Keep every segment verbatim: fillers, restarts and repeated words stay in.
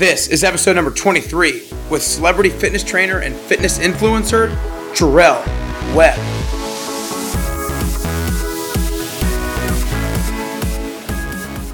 This is episode number twenty-three with celebrity fitness trainer and fitness influencer, Jarrell Webb.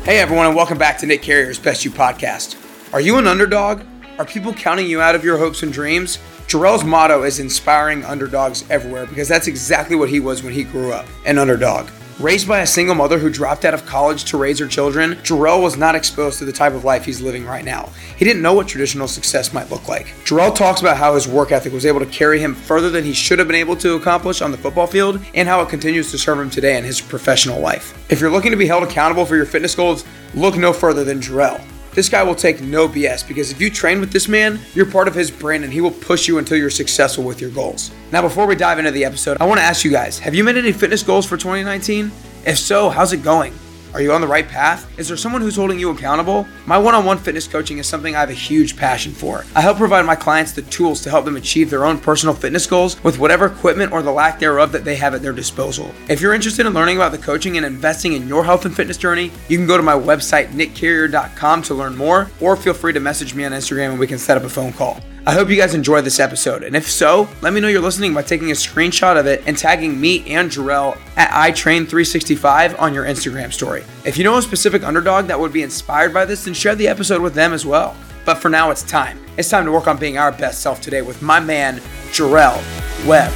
Hey everyone, and welcome back to Nick Carrier's Best You podcast. Are you an underdog? Are people counting you out of your hopes and dreams? Jarrell's motto is inspiring underdogs everywhere, because that's exactly what he was when he grew up, an underdog. Raised by a single mother who dropped out of college to raise her children, Jarrell was not exposed to the type of life he's living right now. He didn't know what traditional success might look like. Jarrell talks about how his work ethic was able to carry him further than he should have been able to accomplish on the football field, and how it continues to serve him today in his professional life. If you're looking to be held accountable for your fitness goals, look no further than Jarrell. This guy will take no B S, because if you train with this man, you're part of his brand, and he will push you until you're successful with your goals. Now, before we dive into the episode, I want to ask you guys, have you made any fitness goals for twenty nineteen? If so, how's it going? Are you on the right path? Is there someone who's holding you accountable? My one-on-one fitness coaching is something I have a huge passion for. I help provide my clients the tools to help them achieve their own personal fitness goals with whatever equipment or the lack thereof that they have at their disposal. If you're interested in learning about the coaching and investing in your health and fitness journey, you can go to my website, nick carrier dot com, to learn more, or feel free to message me on Instagram and we can set up a phone call. I hope you guys enjoyed this episode, and if so, let me know you're listening by taking a screenshot of it and tagging me and Jarrell at i train three sixty-five on your Instagram story. If you know a specific underdog that would be inspired by this, then share the episode with them as well. But for now, it's time. It's time to work on being our best self today with my man, Jarrell Webb.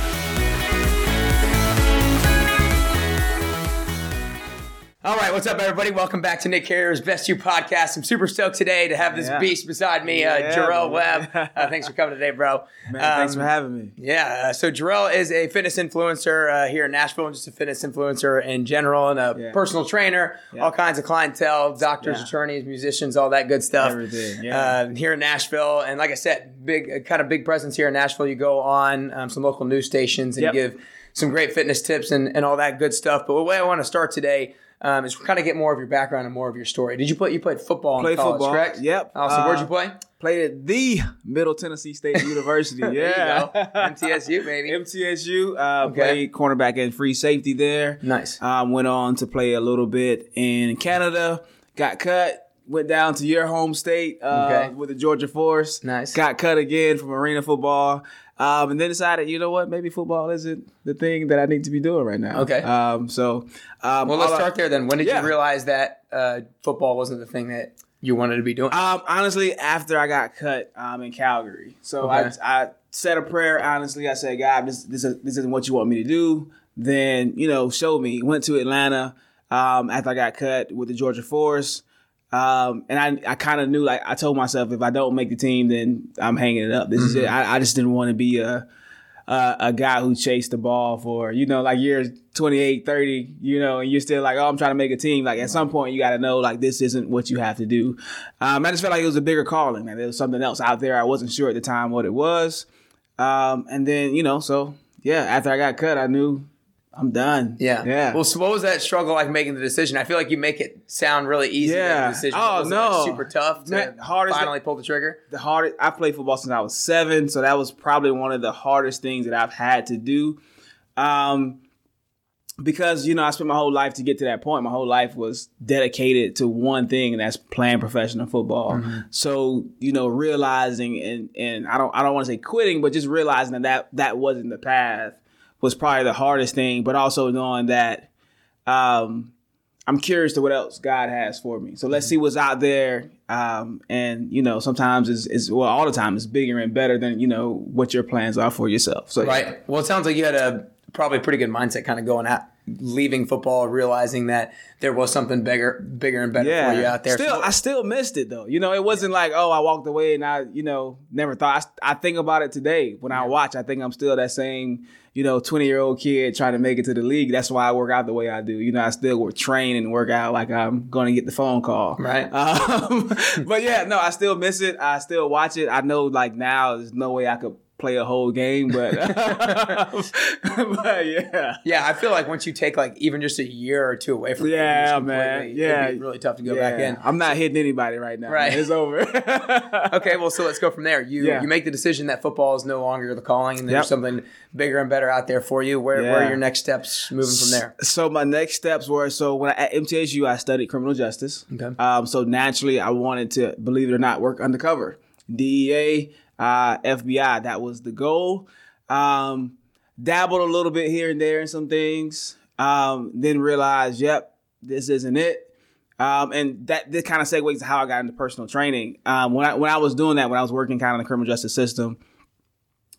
All right, what's up, everybody? Welcome back to Nick Carrier's Best You podcast. I'm super stoked today to have this yeah. beast beside me, uh, yeah, Jarrell Webb. Uh, thanks for coming today, bro. Man, um, thanks for having me. Yeah, uh, so Jarrell is a fitness influencer uh, here in Nashville, and just a fitness influencer in general, and a yeah. personal trainer, yeah. all kinds of clientele, doctors, yeah. attorneys, musicians, all that good stuff. Everything, yeah. Uh, here in Nashville, and like I said, big, uh, kind of big presence here in Nashville. You go on um, some local news stations and yep. give some great fitness tips and, and all that good stuff. But the way I want to start today Um, is kind of get more of your background and more of your story. Did you play? You played football played in college, football. correct? Yep. Awesome. Uh, Where'd you play? Played at the Middle Tennessee State University. Yeah, M T S U baby. M T S U. Uh, okay. Played cornerback and free safety there. Nice. Um, went on to play a little bit in Canada. Got cut. Went down to your home state uh, okay. with the Georgia Force. Nice. Got cut again from arena football. Um, and then decided, you know what, maybe football isn't the thing that I need to be doing right now. Okay. Um, so. Um, well, let's start I, there then. When did yeah. you realize that uh, football wasn't the thing that you wanted to be doing? Um, honestly, after I got cut um, in Calgary. So okay. I, I said a prayer, honestly. I said, God, this, this, this isn't what you want me to do. Then, you know, show me. Went to Atlanta um, after I got cut with the Georgia Force. Um, and I, I kind of knew, like, I told myself, if I don't make the team, then I'm hanging it up. This mm-hmm. is it. I, I just didn't want to be a, a a guy who chased the ball for, you know, like you're twenty-eight, thirty, you know, and you're still like, oh, I'm trying to make a team. Like, at some point, you got to know, like, this isn't what you have to do. Um, I just felt like it was a bigger calling. Like, there was something else out there. I wasn't sure at the time what it was. Um, and then, you know, so, yeah, after I got cut, I knew I'm done. Yeah. Yeah. Well, so what was that struggle like making the decision? I feel like you make it sound really easy. Yeah. The decision. Oh, was no. Like super tough to Man, finally that, pull the trigger. The hardest. I played football since I was seven, so that was probably one of the hardest things that I've had to do. Um, because, you know, I spent my whole life to get to that point. My whole life was dedicated to one thing, and that's playing professional football. Mm-hmm. So, you know, realizing and and I don't I don't want to say quitting, but just realizing that that, that wasn't the path was probably the hardest thing, but also knowing that um, I'm curious to what else God has for me. So let's see what's out there. Um, and, you know, sometimes it's, it's, well, all the time it's bigger and better than, you know, what your plans are for yourself. So right. Yeah. Well, it sounds like you had a probably pretty good mindset kind of going out, leaving football, realizing that there was something bigger, bigger and better yeah. for you out there. Still, so, I still missed it though. You know, it wasn't yeah. like, oh, I walked away and I, you know, never thought. I, I think about it today when yeah. I watch. I think I'm still that same, you know, twenty year old kid trying to make it to the league. That's why I work out the way I do. You know, I still work, train and work out like I'm going to get the phone call. Right. Um, but yeah, no, I still miss it. I still watch it. I know like now there's no way I could play a whole game, but, but yeah. Yeah, I feel like once you take like even just a year or two away from yeah, it, man. Yeah, it'd be really tough to go yeah. back in. I'm not hitting anybody right now. Right. Man. It's over. Okay, well, so let's go from there. You yeah. you make the decision that football is no longer the calling and there's yep. something bigger and better out there for you. Where, yeah. where are your next steps moving from there? So my next steps were, so when I, at M T S U, I studied criminal justice. Okay. Um, so naturally, I wanted to, believe it or not, work undercover. D E A, uh, F B I, that was the goal. Um, dabbled a little bit here and there in some things. Um, then realized, yep, this isn't it. Um, and that this kind of segues to how I got into personal training. Um, when I when I was doing that, when I was working kind of in the criminal justice system,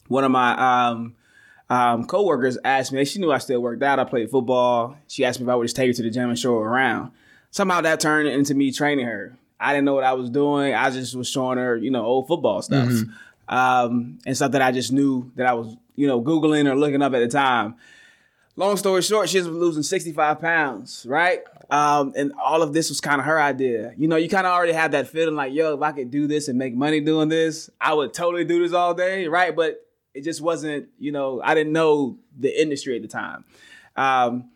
one of my um, um, coworkers asked me. She knew I still worked out. I played football. She asked me if I would just take her to the gym and show her around. Somehow that turned into me training her. I didn't know what I was doing. I just was showing her, you know, old football stuff. Mm-hmm. Um, and stuff that I just knew that I was, you know, Googling or looking up at the time. Long story short, she was losing sixty-five pounds, right? Um, and all of this was kind of her idea. You know, you kind of already had that feeling like, yo, if I could do this and make money doing this, I would totally do this all day, right? But it just wasn't, you know, I didn't know the industry at the time. Um,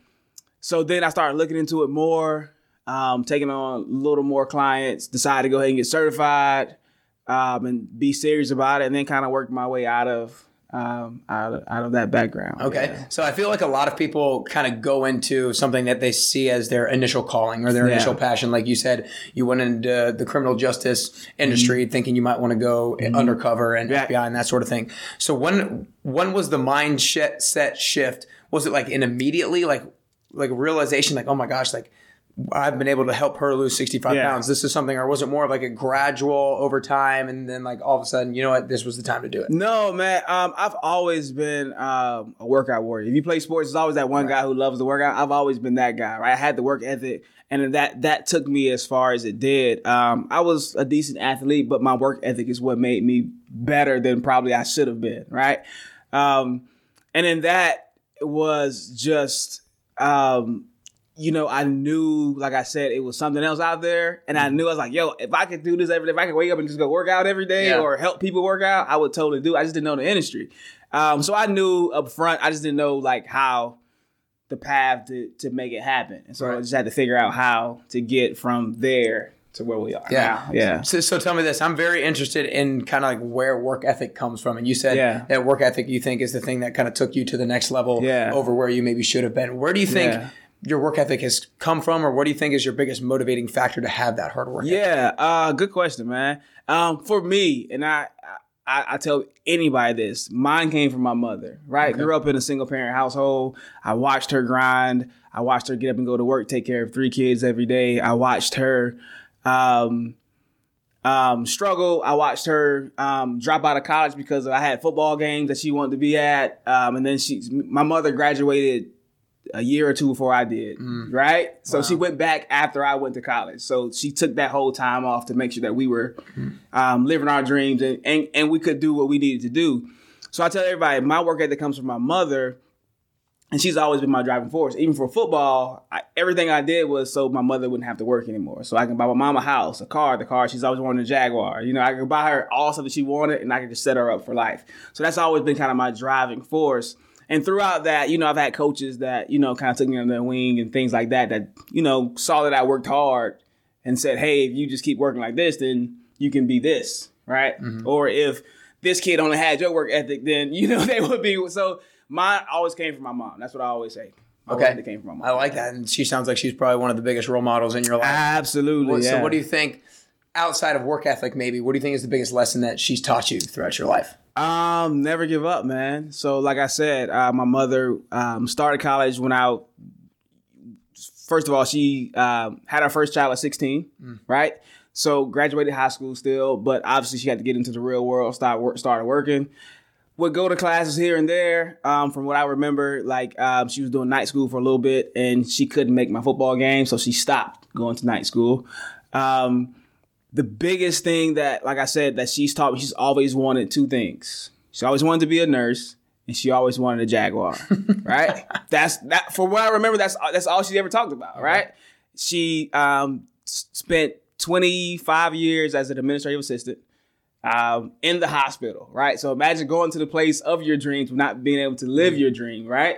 so then I started looking into it more. Um, taking on a little more clients, decided to go ahead and get certified um, and be serious about it, and then kind of worked my way out of um, out of, out of that background. Okay. Yeah. So I feel like a lot of people kind of go into something that they see as their initial calling or their yeah. initial passion. Like you said, you went into the criminal justice industry mm-hmm. thinking you might want to go mm-hmm. undercover and yeah. F B I and that sort of thing. So when, when was the mindset shift? Was it like an immediately like like realization like, oh my gosh, like, I've been able to help her lose sixty-five yeah. pounds. This is something, or was it more of like a gradual over time? And then like all of a sudden, you know what, this was the time to do it. No, man. Um, I've always been um, a workout warrior. If you play sports, there's always that one right. guy who loves the workout. I've always been that guy, right? I had the work ethic and that, that took me as far as it did. Um, I was a decent athlete, but my work ethic is what made me better than probably I should have been. Right. Um, and then that was just, um, you know, I knew, like I said, it was something else out there. And I knew, I was like, yo, if I could do this every day, if I could wake up and just go work out every day yeah. or help people work out, I would totally do it. I just didn't know the industry. Um, so I knew up front, I just didn't know like how the path to, to make it happen. And so right. I just had to figure out how to get from there to where we are. Yeah. Now. Yeah. So, so tell me this, I'm very interested in kind of like where work ethic comes from. And you said yeah. that work ethic you think is the thing that kind of took you to the next level yeah. over where you maybe should have been. Where do you think yeah. your work ethic has come from, or what do you think is your biggest motivating factor to have that hard work? Yeah, uh, good question, man. Um, for me, and I, I, I tell anybody this, mine came from my mother, right? Okay. Grew up in a single parent household. I watched her grind. I watched her get up and go to work, take care of three kids every day. I watched her um, um, struggle. I watched her um, drop out of college because I had football games that she wanted to be at. Um, and then she, my mother graduated a year or two before I did, mm. right? So wow. she went back after I went to college. So she took that whole time off to make sure that we were um, living our dreams and, and and we could do what we needed to do. So I tell everybody, my work ethic comes from my mother, and she's always been my driving force. Even for football, I, everything I did was so my mother wouldn't have to work anymore. So I can buy my mom a house, a car, the car she's always wanted, a Jaguar. You know, I could buy her all stuff that she wanted, and I could just set her up for life. So that's always been kind of my driving force. And throughout that, you know, I've had coaches that, you know, kind of took me under their wing and things like that, that, you know, saw that I worked hard and said, hey, if you just keep working like this, then you can be this, right? Mm-hmm. Or if this kid only had your work ethic, then, you know, they would be. So mine always came from my mom. That's what I always say. My okay. Came from my mom. I like that. And she sounds like she's probably one of the biggest role models in your life. Absolutely. Well, yeah. So what do you think, outside of work ethic maybe, what do you think is the biggest lesson that she's taught you throughout your life? Um, never give up, man. So like I said, uh, my mother um, started college when I, first of all, she uh, had our first child at sixteen, mm. right? So graduated high school still, but obviously she had to get into the real world, start work, started working. Would go to classes here and there. Um, from what I remember, like um, she was doing night school for a little bit and she couldn't make my football game, so she stopped going to night school. Um, The biggest thing that, like I said, that she's taught me, she's always wanted two things. She always wanted to be a nurse, and she always wanted a Jaguar, right? That's that. For what I remember, that's that's all she ever talked about, right? She um, spent twenty-five years as an administrative assistant. um, in the hospital, right? So imagine going to the place of your dreams, not being able to live your dream, right?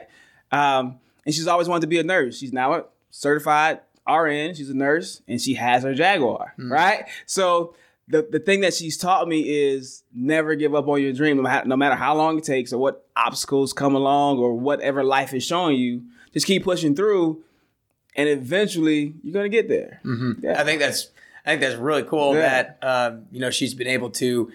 Um, and she's always wanted to be a nurse. She's now a certified R N. She's a nurse, and she has her Jaguar, mm. right? So the, the thing that she's taught me is never give up on your dream, no matter how long it takes or what obstacles come along or whatever life is showing you. Just keep pushing through, and eventually you're going to get there. Mm-hmm. Yeah. I think that's I think that's really cool yeah. that um, you know, she's been able to.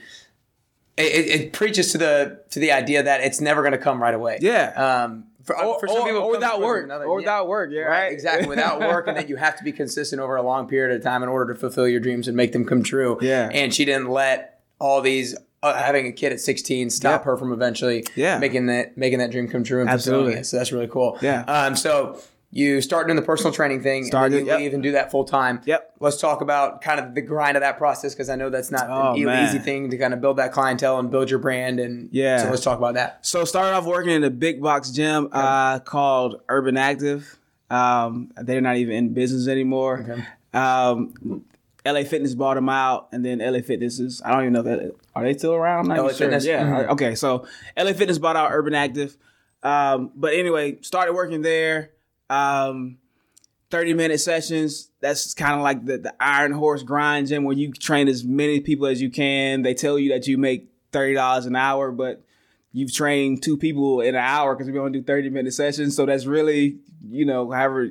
It, it preaches to the to the idea that it's never going to come right away. Yeah. Um, For, or, for some or, people, or without work, another, or yeah. without work, yeah, right, right. exactly, without work, and that you have to be consistent over a long period of time in order to fulfill your dreams and make them come true. Yeah, and she didn't let all these uh, having a kid at sixteen stop yeah. her from eventually, yeah. making that making that dream come true and absolutely. Fulfilling it. So that's really cool. Yeah. Um. So you start doing the personal training thing, Started, and then you yep. leave and do that full time. Yep. Let's talk about kind of the grind of that process, because I know that's not oh, an man. easy thing to kind of build that clientele and build your brand. And yeah. so let's talk about that. So started off working in a big box gym okay. uh, called Urban Active. Um, they're not even in business anymore. Okay. Um, L A Fitness bought them out, and then L A Fitness is, I don't even know that, are they still around? I'm L A sure. Fitness? Yeah. Mm-hmm. Okay, so L A Fitness bought out Urban Active. Um, but anyway, started working there. Um, thirty minute sessions. That's kind of like the, the Iron Horse grind gym where you train as many people as you can. They tell you that you make thirty dollars an hour, but you've trained two people in an hour because we're going to do thirty minute sessions. So that's really, you know, however,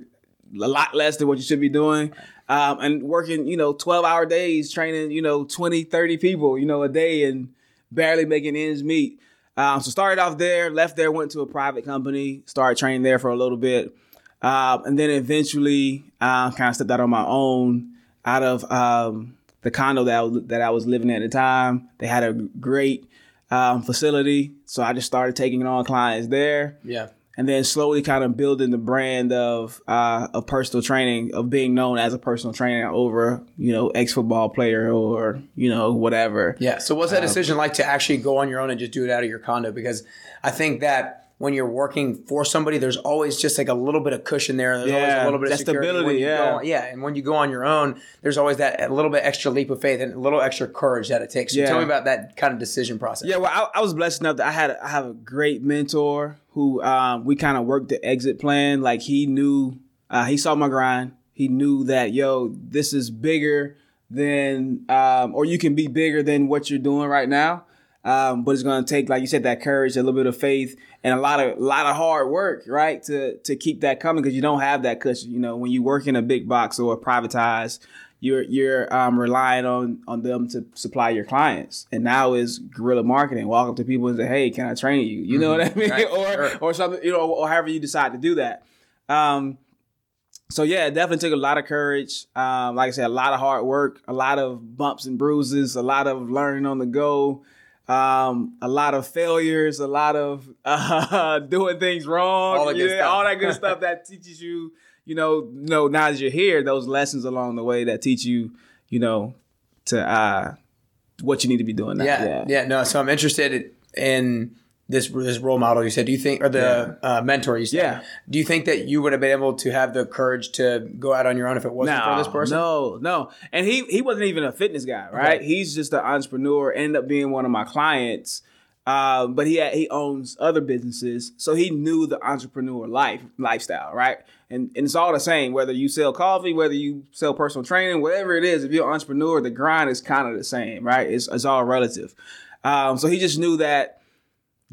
a lot less than what you should be doing. Um, and working, you know, twelve hour days, training, you know, twenty, thirty people, you know, a day and barely making ends meet. Um, so started off there, left there, went to a private company, started training there for a little bit. Um, and then eventually uh, kind of stepped out on my own out of um, the condo that I, was, that I was living at the time. They had a great um, facility. So I just started taking on clients there. Yeah. And then slowly kind of building the brand of uh, of personal training, of being known as a personal trainer over, you know, ex-football player or, you know, whatever. Yeah. So what's that decision um, like to actually go on your own and just do it out of your condo? Because I think that when you're working for somebody, there's always just like a little bit of cushion there. There's yeah, always a little bit of stability. Yeah. On, yeah. And when you go on your own, there's always that a little bit extra leap of faith and a little extra courage that it takes. So yeah. tell me about that kind of decision process. Yeah. Well, I, I was blessed enough that I had, I have a great mentor who um, we kind of worked the exit plan. Like he knew, uh, he saw my grind. He knew that, yo, this is bigger than, um, or you can be bigger than what you're doing right now. Um, but it's going to take, like you said, that courage, a little bit of faith, and a lot of lot of hard work, right, to to keep that coming, because you don't have that cushion. You know, when you work in a big box or privatized, you're you're um, relying on on them to supply your clients. And now is guerrilla marketing. Walk up to people and say, "Hey, can I train you?" You mm-hmm. know what I mean, right. or sure. or something, you know, or however you decide to do that. Um, so yeah, it definitely took a lot of courage. Um, like I said, a lot of hard work, a lot of bumps and bruises, a lot of learning on the go. Um, a lot of failures, a lot of uh, doing things wrong, all, yeah, all that good stuff that teaches you, you know, you know, now as you're here, those lessons along the way that teach you, you know, to uh, what you need to be doing now. Yeah, yeah, yeah. No, so I'm interested in this this role model you said. Do you think, or the yeah. uh, mentor you said? Yeah. Do you think that you would have been able to have the courage to go out on your own if it wasn't no, for this person? No, no. And he he wasn't even a fitness guy, right? Okay. He's just an entrepreneur. Ended up being one of my clients, uh, but he had, he owns other businesses, so he knew the entrepreneur life lifestyle, right? And and it's all the same whether you sell coffee, whether you sell personal training, whatever it is. If you're an entrepreneur, the grind is kind of the same, right? It's it's all relative. Um, so he just knew that.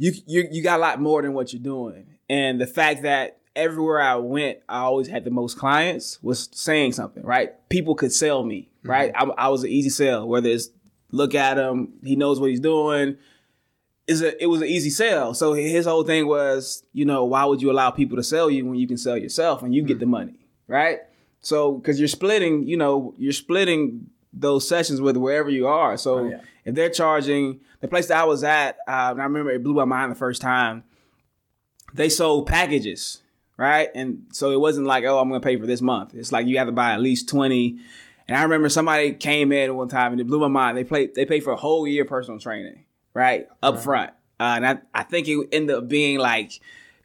You, you you got a lot more than what you're doing. And the fact that everywhere I went, I always had the most clients was saying something, right? People could sell me, mm-hmm. right? I, I was an easy sell, whether it's look at him, he knows what he's doing. It's a, it was an easy sell. So his whole thing was, you know, why would you allow people to sell you when you can sell yourself and you mm-hmm. get the money, right? So because you're splitting, you know, you're splitting those sessions with wherever you are. So oh, yeah. if they're charging... The place that I was at, uh, and I remember it blew my mind the first time, they sold packages, right? And so it wasn't like, oh, I'm going to pay for this month. It's like you have to buy at least twenty. And I remember somebody came in one time and it blew my mind. They played, they paid for a whole year personal training, right? Up right. front. Uh, and I, I think it ended up being like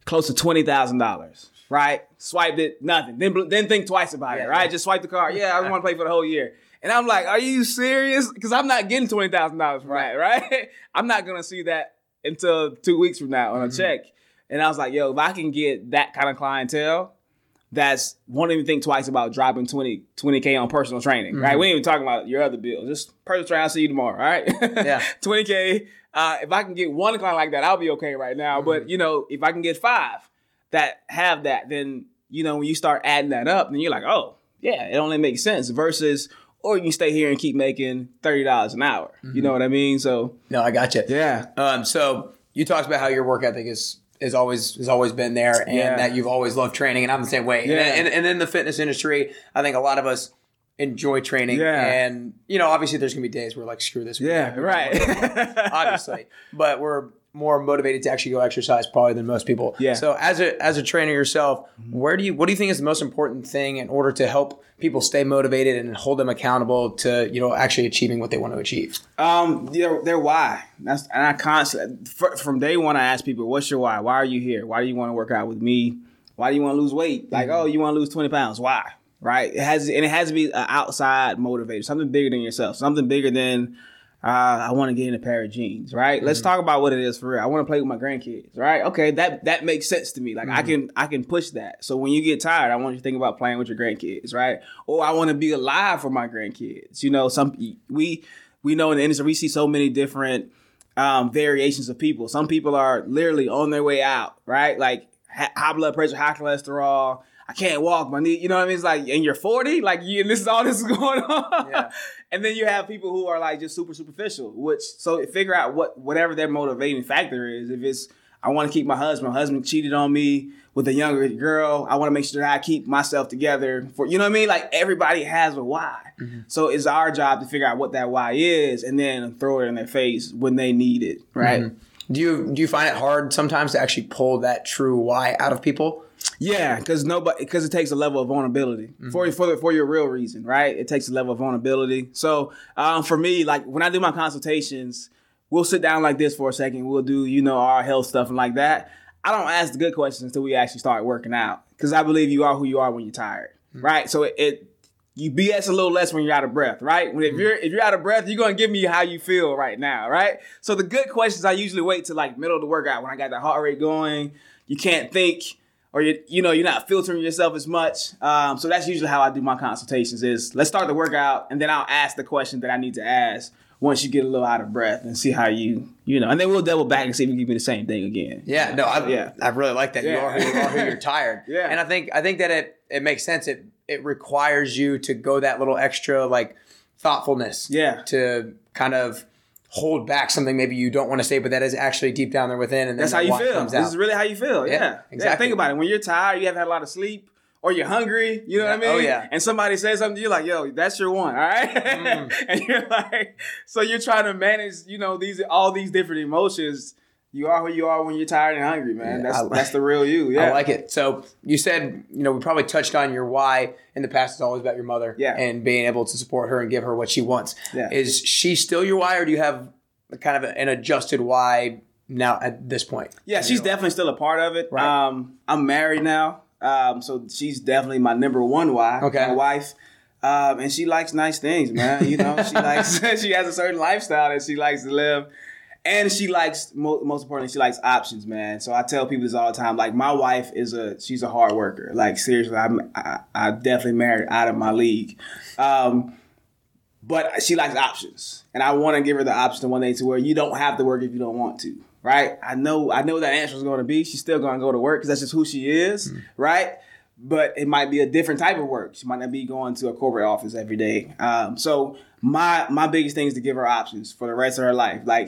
close to twenty thousand dollars, right? Swiped it, nothing. Didn't, didn't think twice about yeah, it, right? Yeah. Just swiped the card. Yeah, I want to pay for the whole year. And I'm like, are you serious? Because I'm not getting twenty thousand dollars from right. that, right? I'm not going to see that until two weeks from now on mm-hmm. a check. And I was like, yo, if I can get that kind of clientele, that's won't even think twice about dropping twenty, twenty K on personal training, mm-hmm. right? We ain't even talking about your other bills. Just personal training, I'll see you tomorrow, all right? Yeah. twenty K. Uh, if I can get one client like that, I'll be okay right now. Mm-hmm. But, you know, if I can get five that have that, then, you know, when you start adding that up, then you're like, oh, yeah, it only makes sense versus... Or you can stay here and keep making thirty dollars an hour. Mm-hmm. You know what I mean? So no, I got you. Yeah. Um, so you talked about how your work ethic is is always has always been there, and yeah. that you've always loved training. And I'm the same way. Yeah. And, and and in the fitness industry, I think a lot of us enjoy training. Yeah. And you know, obviously, there's gonna be days where like screw this. Yeah. Right. Obviously, but we're more motivated to actually go exercise probably than most people. Yeah. So as a as a trainer yourself, where do you what do you think is the most important thing in order to help people stay motivated and hold them accountable to, you know, actually achieving what they want to achieve? Um, their, their why. That's and I constantly from day one I ask people, what's your why? Why are you here? Why do you want to work out with me? Why do you want to lose weight? Like, mm-hmm. oh, you want to lose twenty pounds? Why? Right? It has and it has to be an outside motivator, something bigger than yourself, something bigger than Uh, I want to get in a pair of jeans, right? Mm-hmm. Let's talk about what it is for real. I want to play with my grandkids, right? Okay, that that makes sense to me. Like mm-hmm. I can I can push that. So when you get tired, I want you to think about playing with your grandkids, right? Or I want to be alive for my grandkids. You know, some we we know in the industry we see so many different um, variations of people. Some people are literally on their way out, right? Like high blood pressure, high cholesterol. I can't walk my knee. You know what I mean? It's like, and you're forty, like, you, and this is all this is going on. Yeah. And then you have people who are like just super superficial, which, so figure out what, whatever their motivating factor is. If it's, I want to keep my husband, my husband cheated on me with a younger girl. I want to make sure that I keep myself together for, you know what I mean? Like everybody has a why. Mm-hmm. So it's our job to figure out what that why is and then throw it in their face when they need it. Right. Mm-hmm. Do you, do you find it hard sometimes to actually pull that true why out of people? Yeah, because nobody, because it takes a level of vulnerability mm-hmm. for for for your real reason, right? It takes a level of vulnerability. So um, for me, like when I do my consultations, we'll sit down like this for a second. We'll do, you know, our health stuff and like that. I don't ask the good questions until we actually start working out because I believe you are who you are when you're tired, mm-hmm. right? So it, it you B S a little less when you're out of breath, right? When if mm-hmm. you're if you're out of breath, you're gonna give me how you feel right now, right? So the good questions I usually wait till like middle of the workout when I got the heart rate going. You can't think. Or, you, you know, you're not filtering yourself as much. Um, so that's usually how I do my consultations is let's start the workout and then I'll ask the question that I need to ask once you get a little out of breath and see how you, you know. And then we'll double back and see if we can do the same thing again. Yeah, no, I yeah. I really like that. Yeah. You are who you are, who you're tired. Yeah. And I think I think that it, it makes sense. It it requires you to go that little extra, like, thoughtfulness. Yeah. To kind of hold back something maybe you don't want to say, but that is actually deep down there within. And then that's how you feel. This is really how you feel. Yeah, yeah. Exactly. Yeah, think about it. When you're tired, you haven't had a lot of sleep or you're hungry, you know yeah. what I mean? Oh, yeah. And somebody says something to you like, yo, that's your one. All right. Mm. And you're like, so you're trying to manage, you know, these, all these different emotions. You are who you are when you're tired and hungry, man. Yeah, that's like, that's the real you. Yeah. I like it. So you said, you know, we probably touched on your why in the past. It's always about your mother yeah. and being able to support her and give her what she wants. Yeah. Is she still your why, or do you have kind of an adjusted why now at this point? Yeah, she's definitely still a part of it. Right. Um, I'm married now, um, so she's definitely my number one why, okay. my wife. Um, and she likes nice things, man. You know, she likes she has a certain lifestyle that she likes to live. And she likes, most importantly, she likes options, man. So I tell people this all the time. Like, my wife is a, she's a hard worker. Like, seriously, I'm, I, I definitely married out of my league. Um, but she likes options. And I want to give her the option one day to where you don't have to work if you don't want to, right? I know I know that answer is going to be, she's still going to go to work because that's just who she is, mm-hmm. right? But it might be a different type of work. She might not be going to a corporate office every day. Um, so my my biggest thing is to give her options for the rest of her life. Like,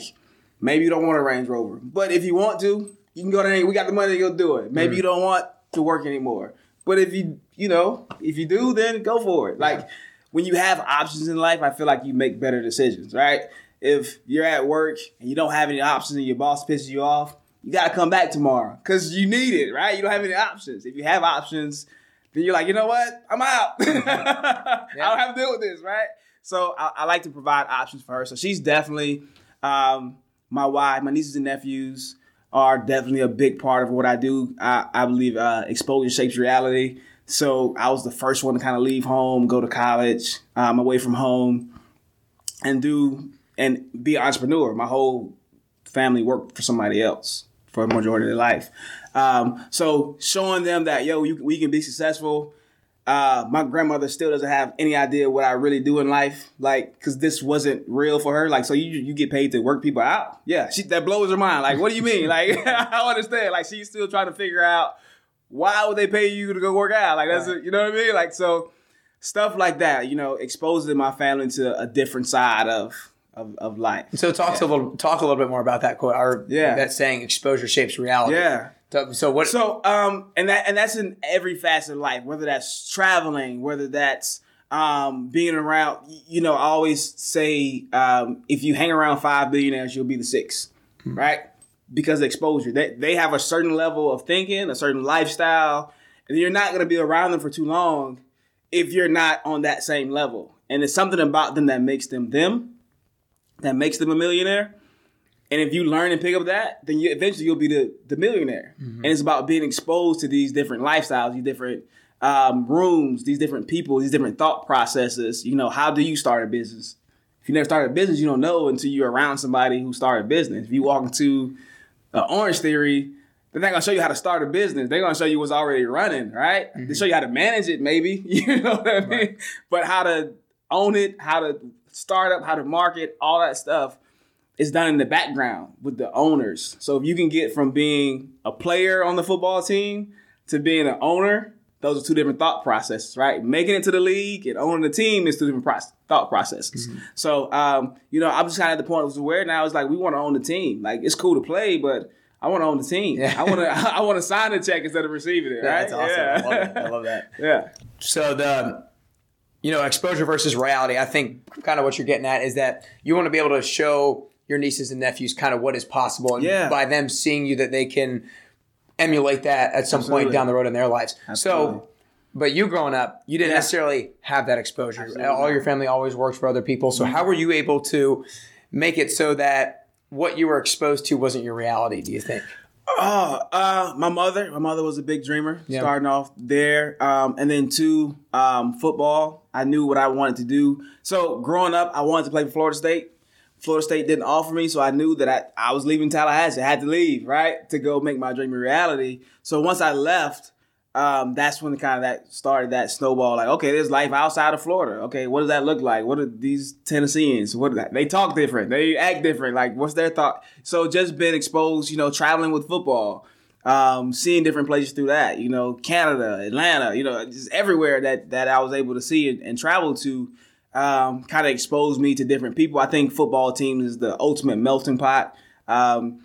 maybe you don't want a Range Rover, but if you want to, you can go there. We got the money to go do it. Maybe mm. you don't want to work anymore, but if you, you know, if you do, then go for it. Like, when you have options in life, I feel like you make better decisions, right? If you're at work and you don't have any options and your boss pisses you off, you got to come back tomorrow because you need it, right? You don't have any options. If you have options, then you're like, you know what? I'm out. yeah. I don't have to deal with this, right? So I, I like to provide options for her. So she's definitely... Um, My wife, my nieces and nephews are definitely a big part of what I do. I, I believe uh, exposure shapes reality. So I was the first one to kind of leave home, go to college, um, away from home, and do and be an entrepreneur. My whole family worked for somebody else for the majority of their life. Um, so showing them that, yo, you, we can be successful. Uh, my grandmother still doesn't have any idea what I really do in life, like, because this wasn't real for her. Like, so you you get paid to work people out? Yeah, she, that blows her mind. Like, what do you mean? Like, I don't understand. Like, she's still trying to figure out why would they pay you to go work out? Like, that's right. You know what I mean? Like, so stuff like that, you know, exposing my family to a different side of of, of life. So talk yeah. a little talk a little bit more about that quote. Or yeah. that saying, exposure shapes reality. Yeah. So what? So um, and that and that's in every facet of life. Whether that's traveling, whether that's um being around. You know, I always say um, if you hang around five billionaires, you'll be the sixth, mm-hmm. right? Because of exposure, they they have a certain level of thinking, a certain lifestyle, and you're not going to be around them for too long if you're not on that same level. And it's something about them that makes them them, that makes them a millionaire. And if you learn and pick up that, then you, eventually you'll be the, the millionaire. Mm-hmm. And it's about being exposed to these different lifestyles, these different um, rooms, these different people, these different thought processes. You know, how do you start a business? If you never started a business, you don't know until you're around somebody who started a business. If you walk into uh, Orange Theory, they're not going to show you how to start a business. They're going to show you what's already running, right? Mm-hmm. They show you how to manage it, maybe. You know what I mean? Right. But how to own it, how to start up, how to market, all that stuff. It's done in the background with the owners. So if you can get from being a player on the football team to being an owner, those are two different thought processes, right? Making it to the league and owning the team is two different pro- thought processes. Mm-hmm. So, um, you know, I'm just kind of at the point I was aware now. It's like we want to own the team. Like, it's cool to play, but I want to own the team. Yeah. I want to I want to sign the check instead of receiving it, yeah, right? That's awesome. Yeah. I love that. I love that. Yeah. So the... You know, exposure versus reality, I think kind of what you're getting at is that you want to be able to show your nieces and nephews kind of what is possible. And yeah. by them seeing you that they can emulate that at some Absolutely. Point down the road in their lives. Absolutely. So, but you growing up, you didn't yeah. necessarily have that exposure. Absolutely. All your family always worked for other people. So how were you able to make it so that what you were exposed to wasn't your reality, do you think? Oh, uh, my mother. My mother was a big dreamer, yeah. starting off there. Um, and then, two, um, football. I knew what I wanted to do. So, growing up, I wanted to play for Florida State. Florida State didn't offer me, so I knew that I, I was leaving Tallahassee. I had to leave, right, to go make my dream a reality. So, once I left, um, that's when kind of that started that snowball. Like, okay, there's life outside of Florida. Okay, what does that look like? What are these Tennesseans? What are that? They talk different. They act different. Like, what's their thought? So just being exposed, you know, traveling with football, um, seeing different places through that, you know, Canada, Atlanta, you know, just everywhere that, that I was able to see and, and travel to, um, kind of exposed me to different people. I think football teams is the ultimate melting pot. Um,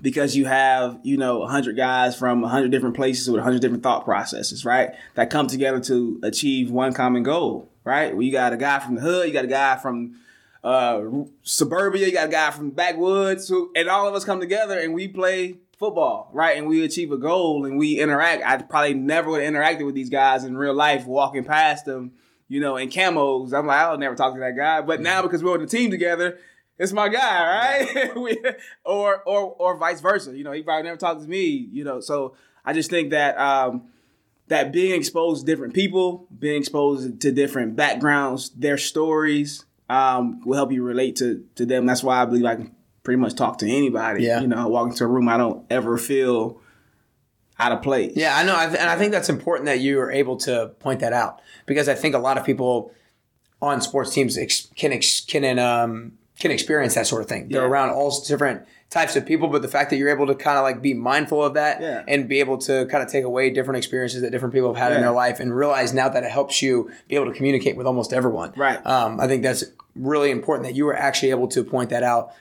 Because you have, you know, one hundred guys from one hundred different places with one hundred different thought processes, right? That come together to achieve one common goal, right? Well, you got a guy from the hood, you got a guy from uh, suburbia, you got a guy from backwoods, who, and all of us come together and we play football, right? And we achieve a goal and we interact. I probably never would have interacted with these guys in real life, walking past them, you know, in camos. I'm like, I'll never talk to that guy. But now because we're on the team together, it's my guy, right? we, or or or vice versa. You know, he probably never talked to me, you know. So I just think that um, that being exposed to different people, being exposed to different backgrounds, their stories um, will help you relate to, to them. That's why I believe I can pretty much talk to anybody. Yeah. You know, I walk into a room, I don't ever feel out of place. Yeah, I know. I th- and I think that's important that you are able to point that out because I think a lot of people on sports teams ex- can, ex- can – um, can experience that sort of thing. They're yeah. around all different types of people, but the fact that you're able to kind of like be mindful of that yeah. and be able to kind of take away different experiences that different people have had yeah. in their life and realize now that it helps you be able to communicate with almost everyone. Right. Um, I think that's really important that you were actually able to point that out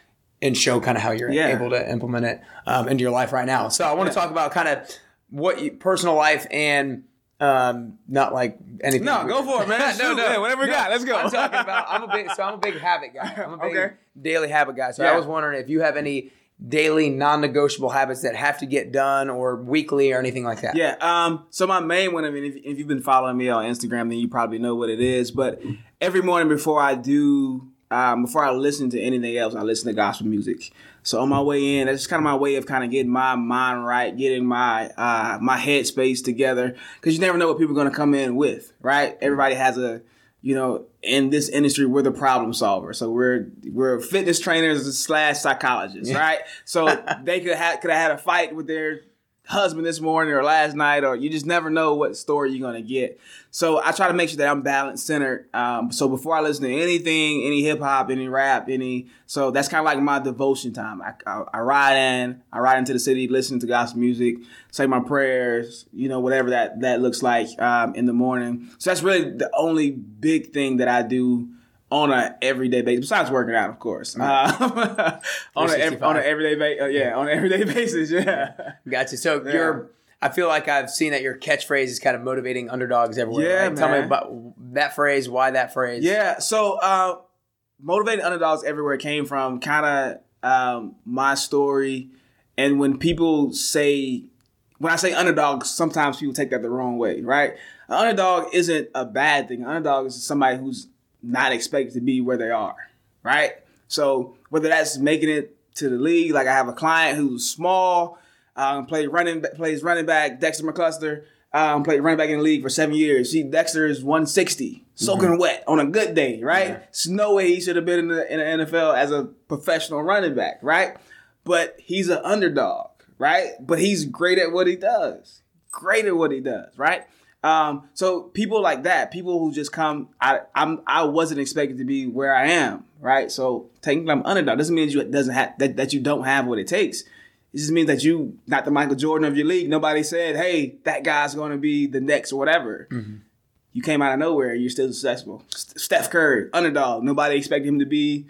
and show kind of how you're yeah. able to implement it um, into your life right now. So I want yeah. to talk about kind of what you, personal life and Um, not like anything. No, weird. Go for it, man. no, no, man, whatever we no, got. Let's go. I'm talking about. I'm a big. So I'm a big habit guy. I'm a big okay. daily habit guy. So yeah. I was wondering if you have any daily non-negotiable habits that have to get done, or weekly, or anything like that. Yeah. Um. So my main one. I mean, if, if you've been following me on Instagram, then you probably know what it is. But every morning before I do Um, before I listen to anything else, I listen to gospel music. So on my way in, that's just kind of my way of kind of getting my mind right, getting my uh, my headspace together, because you never know what people are going to come in with, right? Everybody has a, you know, in this industry, we're the problem solver. So we're we're fitness trainers slash psychologists, right? So they could have could have had a fight with their husband this morning or last night, or you just never know what story you're going to get. So I try to make sure that I'm balanced, centered. Um, so before I listen to anything, any hip hop, any rap, any, so that's kind of like my devotion time. I, I, I ride in, I ride into the city, listen to gospel music, say my prayers, you know, whatever that, that looks like um, in the morning. So that's really the only big thing that I do on an everyday basis, besides working out, of course. Mm-hmm. Um, on an on an everyday basis, uh, yeah, on an everyday basis, yeah. Gotcha. So yeah. you're, I feel like I've seen that your catchphrase is kind of motivating underdogs everywhere. Yeah, like, man. Tell me about that phrase. Why that phrase? Yeah. So uh, motivating underdogs everywhere came from kind of um, my story, and when people say, when I say underdog, sometimes people take that the wrong way, right? An underdog isn't a bad thing. An underdog is somebody who's not expected to be where they are, right? So whether that's making it to the league, like I have a client who's small, um, played running, plays running back, Dexter McCluster, um, played running back in the league for seven years. See, Dexter is one sixty, soaking mm-hmm. wet on a good day, right? Yeah. There's no way he should have been in the, in the N F L as a professional running back, right? But he's an underdog, right? But he's great at what he does, great at what he does, right? Um, so people like that, people who just come, I I'm, I wasn't expected to be where I am, right? So technically I'm underdog. Doesn't mean that you doesn't have that, that you don't have what it takes. It just means that you not the Michael Jordan of your league. Nobody said, hey, that guy's going to be the next or whatever. Mm-hmm. You came out of nowhere. You're still successful. St- Steph Curry, underdog. Nobody expected him to be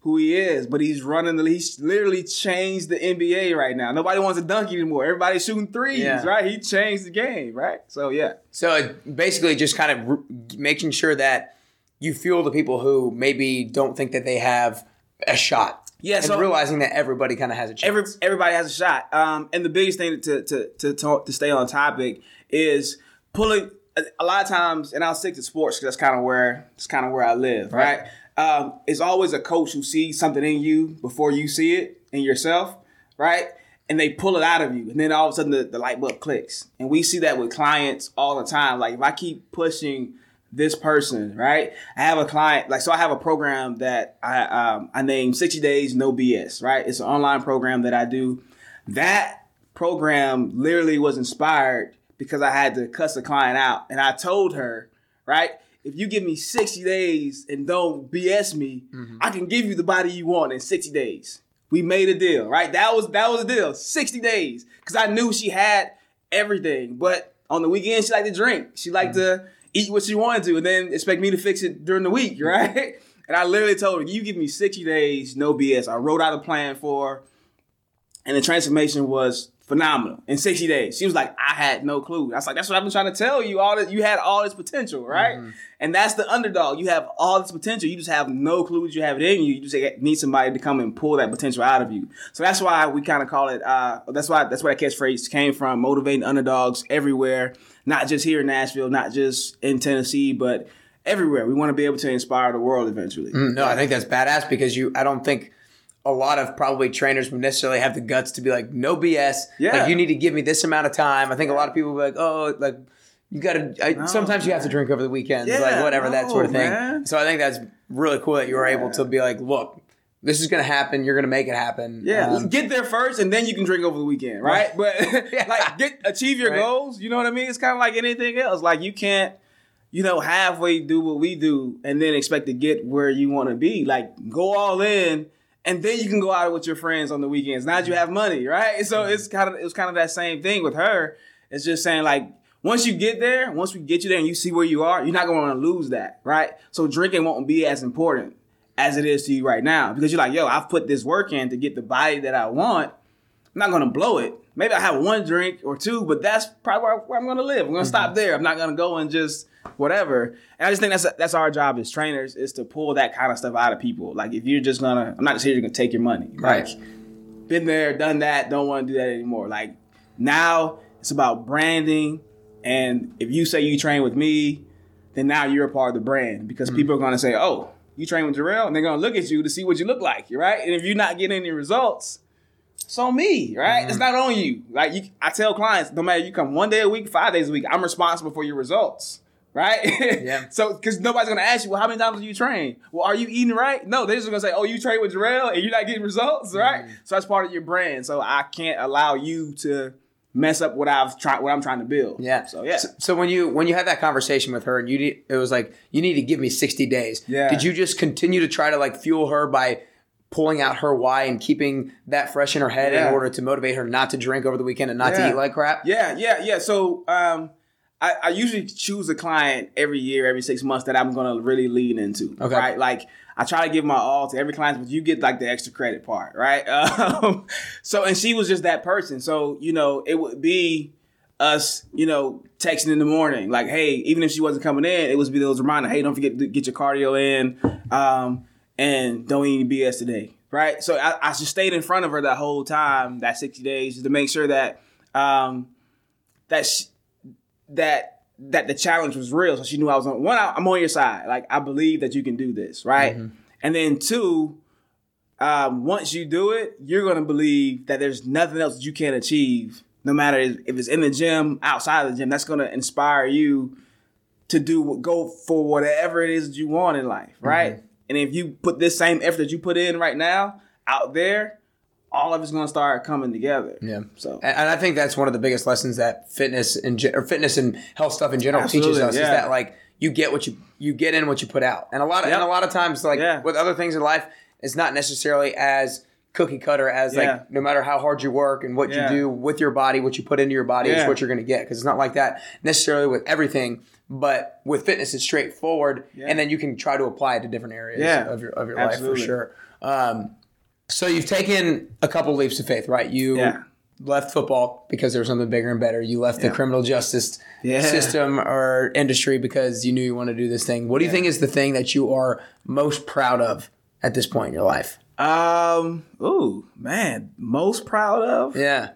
who he is, but he's running the. He's literally changed the N B A right now. Nobody wants a dunk anymore. Everybody's shooting threes, yeah. right? He changed the game, right? So yeah. So basically, just kind of re- making sure that you fuel the people who maybe don't think that they have a shot. Yeah, and so realizing that everybody kind of has a chance. Every, everybody has a shot. Um, and the biggest thing to to to talk, to stay on topic is pulling a, a lot of times, and I'll stick to sports because that's kind of where that's kind of where I live, right? right? Um, it's always a coach who sees something in you before you see it in yourself, right? And they pull it out of you. And then all of a sudden the, the light bulb clicks. And we see that with clients all the time. Like if I keep pushing this person, right? I have a client, like, so I have a program that I, um, I named sixty days, no B S, right? It's an online program that I do. That program literally was inspired because I had to cuss a client out. And I told her, right? If you give me sixty days and don't B S me, mm-hmm. I can give you the body you want in sixty days. We made a deal, right? That was that was a deal, sixty days. Because I knew she had everything. But on the weekend, she liked to drink. She liked mm-hmm. to eat what she wanted to and then expect me to fix it during the week, right? And I literally told her, you give me sixty days, no B S. I wrote out a plan for her, and the transformation was phenomenal in sixty days. She was like, I had no clue. I was like, that's what I've been trying to tell you. All this, you had all this potential, right? Mm-hmm. And that's the underdog. You have all this potential. You just have no clue that you have it in you. You just need somebody to come and pull that potential out of you. So that's why we kind of call it, uh, that's why that's where that catchphrase came from, motivating underdogs everywhere, not just here in Nashville, not just in Tennessee, but everywhere. We want to be able to inspire the world eventually. Mm, no, I think that's badass because you, I don't think a lot of probably trainers would necessarily have the guts to be like, no B S. Yeah. Like, you need to give me this amount of time. I think a lot of people would be like, oh, like, you got to, no, sometimes man. You have to drink over the weekend, yeah, like, whatever, no, that sort of thing. Man. So I think that's really cool that you were yeah. able to be like, look, this is going to happen. You're going to make it happen. Yeah. Um, get there first and then you can drink over the weekend, right? But like, get, achieve your right. goals. You know what I mean? It's kind of like anything else. Like, you can't, you know, halfway do what we do and then expect to get where you want to be. Like, go all in. And then you can go out with your friends on the weekends. Now that you have money, right? So it's kind of it was kind of that same thing with her. It's just saying, like, once you get there, once we get you there and you see where you are, you're not going to want to lose that, right? So drinking won't be as important as it is to you right now because you're like, yo, I've put this work in to get the body that I want. I'm not going to blow it. Maybe I have one drink or two, but that's probably where I'm going to live. I'm going to mm-hmm. stop there. I'm not going to go and just whatever. And I just think that's that's our job as trainers is to pull that kind of stuff out of people. Like, if you're just going to, I'm not just here to take your money. Right. Like, been there, done that, don't want to do that anymore. Like, now it's about branding. And if you say you train with me, then now you're a part of the brand because mm-hmm. people are going to say, oh, you train with Jarrell, and they're going to look at you to see what you look like, right? And if you're not getting any results, it's on me, right? Mm-hmm. It's not on you. Like you, I tell clients, no matter you come one day a week, five days a week, I'm responsible for your results, right? Yeah. So, because nobody's going to ask you, well, how many times do you train? Well, are you eating right? No, they're just going to say, oh, you train with Jarrell and you're not getting results, mm-hmm. right? So that's part of your brand. So I can't allow you to mess up what I've tried, what I'm trying to build. Yeah. So yeah. So, so when you when you had that conversation with her, and you did, it was like you need to give me sixty days. Yeah. Did you just continue to try to like fuel her by pulling out her why and keeping that fresh in her head yeah. in order to motivate her not to drink over the weekend and not yeah. to eat like crap? Yeah. Yeah. Yeah. So um, I, I usually choose a client every year, every six months that I'm gonna really lean into. Okay. Right. Like I try to give my all to every client, but you get like the extra credit part, right? Um, so, and she was just that person. So, you know, it would be us, you know, texting in the morning, like, hey, even if she wasn't coming in, it would be those reminders, hey, don't forget to get your cardio in, um, and don't eat any B S today, right? So I, I just stayed in front of her that whole time, that sixty days, just to make sure that um, that she, that. that the challenge was real. So she knew I was on one, I, I'm on your side. Like, I believe that you can do this. Right. Mm-hmm. And then two, um, once you do it, you're going to believe that there's nothing else that you can achieve. No matter if it's in the gym, outside of the gym, that's going to inspire you to do go for whatever it is that you want in life. Right. Mm-hmm. And if you put this same effort that you put in right now out there, all of it's going to start coming together. Yeah. So, and I think that's one of the biggest lessons that fitness and or fitness and health stuff in general Absolutely, teaches us yeah. is that like you get what you you get in what you put out, and a lot of yep. and a lot of times like yeah. with other things in life, it's not necessarily as cookie cutter as yeah. like no matter how hard you work and what yeah. you do with your body, what you put into your body yeah. is what you're going to get, because it's not like that necessarily with everything. But with fitness, it's straightforward, yeah. and then you can try to apply it to different areas yeah. of your of your Absolutely. life for sure. Um, So you've taken a couple leaps of faith, right? You yeah. left football because there was something bigger and better. You left yeah. the criminal justice yeah. system or industry because you knew you wanted to do this thing. What do you yeah. think is the thing that you are most proud of at this point in your life? Um, ooh, man, most proud of? Yeah.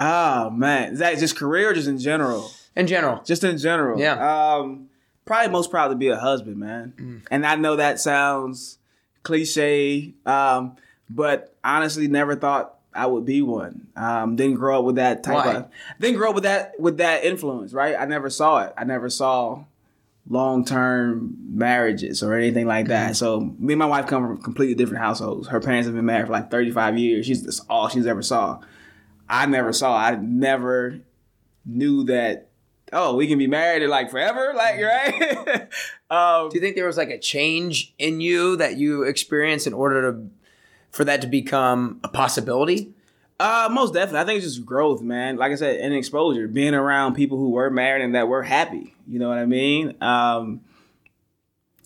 Oh, man. Is that just career or just in general? In general. Just in general. Yeah. Um, probably most proud to be a husband, man. Mm. And I know that sounds cliche, um, but honestly, never thought I would be one. Um, didn't grow up with that type Why? of didn't grow up with that with that influence, right? I never saw it. I never saw long term marriages or anything like that. So me and my wife come from completely different households. Her parents have been married for like thirty-five years. She's that's all she's ever saw. I never saw. I never knew that. Oh, we can be married like forever, like, right? um, Do you think there was like a change in you that you experienced in order to, for that to become a possibility? Uh, most definitely. I think it's just growth, man. Like I said, and exposure, being around people who were married and that were happy. You know what I mean? Um,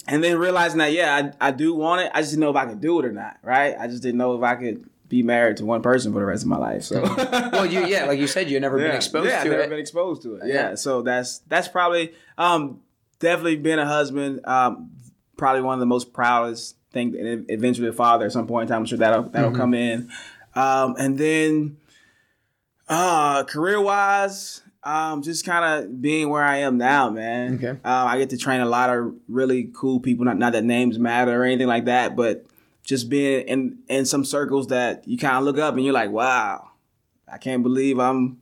and then realizing that, yeah, I, I do want it. I just didn't know if I could do it or not, right? I just didn't know if I could be married to one person for the rest of my life. So, well, you yeah, like you said, you've never yeah. been exposed yeah, to it. Yeah, I've never been exposed to it. Yeah, yeah. So that's that's probably um, definitely being a husband. Um, probably one of the most proudest things, and eventually a father at some point in time. I'm sure that'll that'll mm-hmm. come in. Um, and then uh, career wise, um, just kind of being where I am now, man. Okay, uh, I get to train a lot of really cool people. Not not that names matter or anything like that, but just being in, in some circles that you kind of look up and you're like, wow, I can't believe I'm,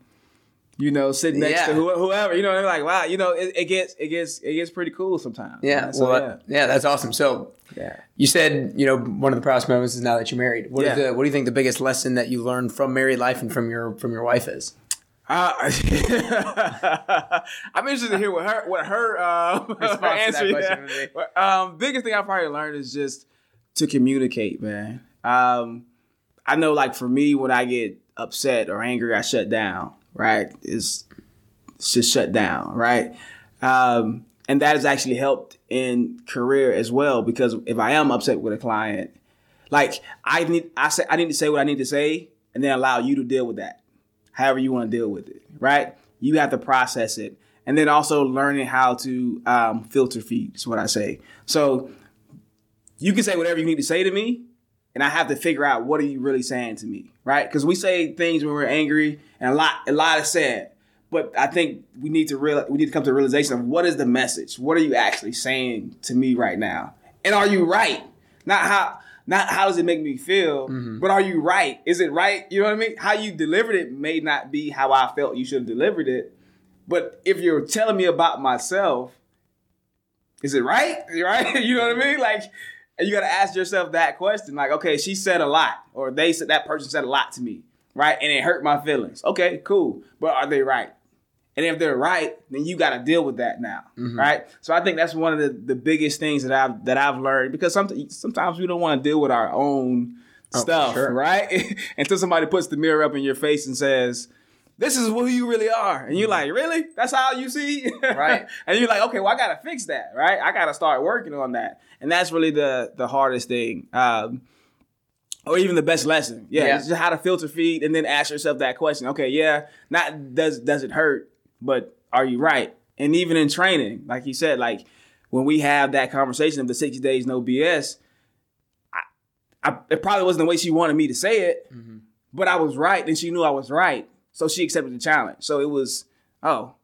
you know, sitting next yeah. to whoever, you know, they're like, wow, you know, it, it gets, it gets, it gets pretty cool sometimes. Yeah. So, well, yeah. yeah, that's awesome. So yeah, you said, you know, one of the proudest moments is now that you're married. What, yeah. is the, what do you think the biggest lesson that you learned from married life and from your, from your wife is? Uh, I'm interested to hear what her, what her, um, her answer is. Yeah. Um, biggest thing I probably learned is just to communicate, man. Um, I know, like, for me, when I get upset or angry, I shut down, right? It's, it's just shut down, right? Um, and that has actually helped in career as well, because if I am upset with a client, like, I need I say I need to say what I need to say and then allow you to deal with that, however you want to deal with it, right? You have to process it. And then also learning how to um, filter feed is what I say. So you can say whatever you need to say to me, and I have to figure out what are you really saying to me, right? Because we say things when we're angry, and a lot, a lot is said. But I think we need to real we need to come to the realization of what is the message? What are you actually saying to me right now? And are you right? Not how not how does it make me feel, mm-hmm. but are you right? Is it right? You know what I mean? How you delivered it may not be how I felt you should have delivered it. But if you're telling me about myself, is it right? Right? You know what I mean? Like, you got to ask yourself that question. Like, okay, she said a lot, or they said that person said a lot to me, right? And it hurt my feelings. Okay, cool. But are they right? And if they're right, then you got to deal with that now, mm-hmm. right? So I think that's one of the, the biggest things that I've that I've learned, because sometimes sometimes we don't want to deal with our own oh, stuff, sure. right? Until somebody puts the mirror up in your face and says, "This is who you really are," and you're like, "Really? That's how you see?" Right? And you're like, "Okay, well, I got to fix that, right? I got to start working on that," and that's really the the hardest thing. Um, Or even the best lesson. Yeah, yeah. It's just how to filter feed and then ask yourself that question. Okay, yeah, not does does it hurt, but are you right? And even in training, like you said, like when we have that conversation of the sixty days, no B S, I, I, it probably wasn't the way she wanted me to say it, mm-hmm. but I was right and she knew I was right. So she accepted the challenge. So it was, oh,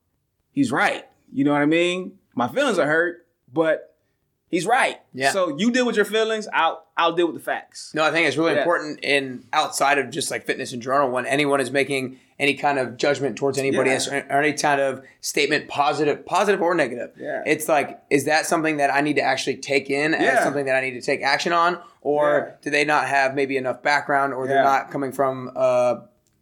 he's right. You know what I mean? My feelings are hurt, but... he's right. Yeah. So you deal with your feelings. I'll I'll deal with the facts. No, I think it's really yeah. important in outside of just like fitness in general, when anyone is making any kind of judgment towards anybody yeah. or, or any kind of statement, positive, positive or negative. Yeah. It's like, is that something that I need to actually take in as yeah. something that I need to take action on? Or yeah. do they not have maybe enough background, or they're yeah. not coming from a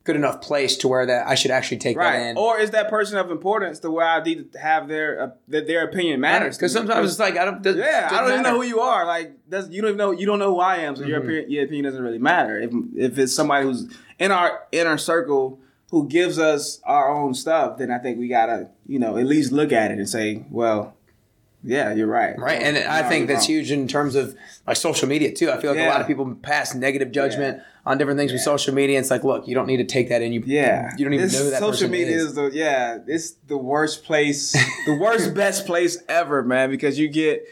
good enough place to where that I should actually take right. that in? Or is that person of importance to where I need to have their uh, that their opinion matters? Because sometimes it's like I don't. Does, yeah, I don't even matter. know who you are. Like, does you don't even know you don't know who I am. So mm-hmm. your opinion, your opinion doesn't really matter. If if it's somebody who's in our inner circle who gives us our own stuff, then I think we gotta you know at least look at it and say, well, yeah, you're right. Right. And I think that's huge in terms of like social media too. I feel like yeah. a lot of people pass negative judgment yeah. on different things yeah. with social media. It's like, look, you don't need to take that in. You, yeah. you don't even it's, know who that person is. Social media is the, yeah, it's the worst place, the worst best place ever, man, because you get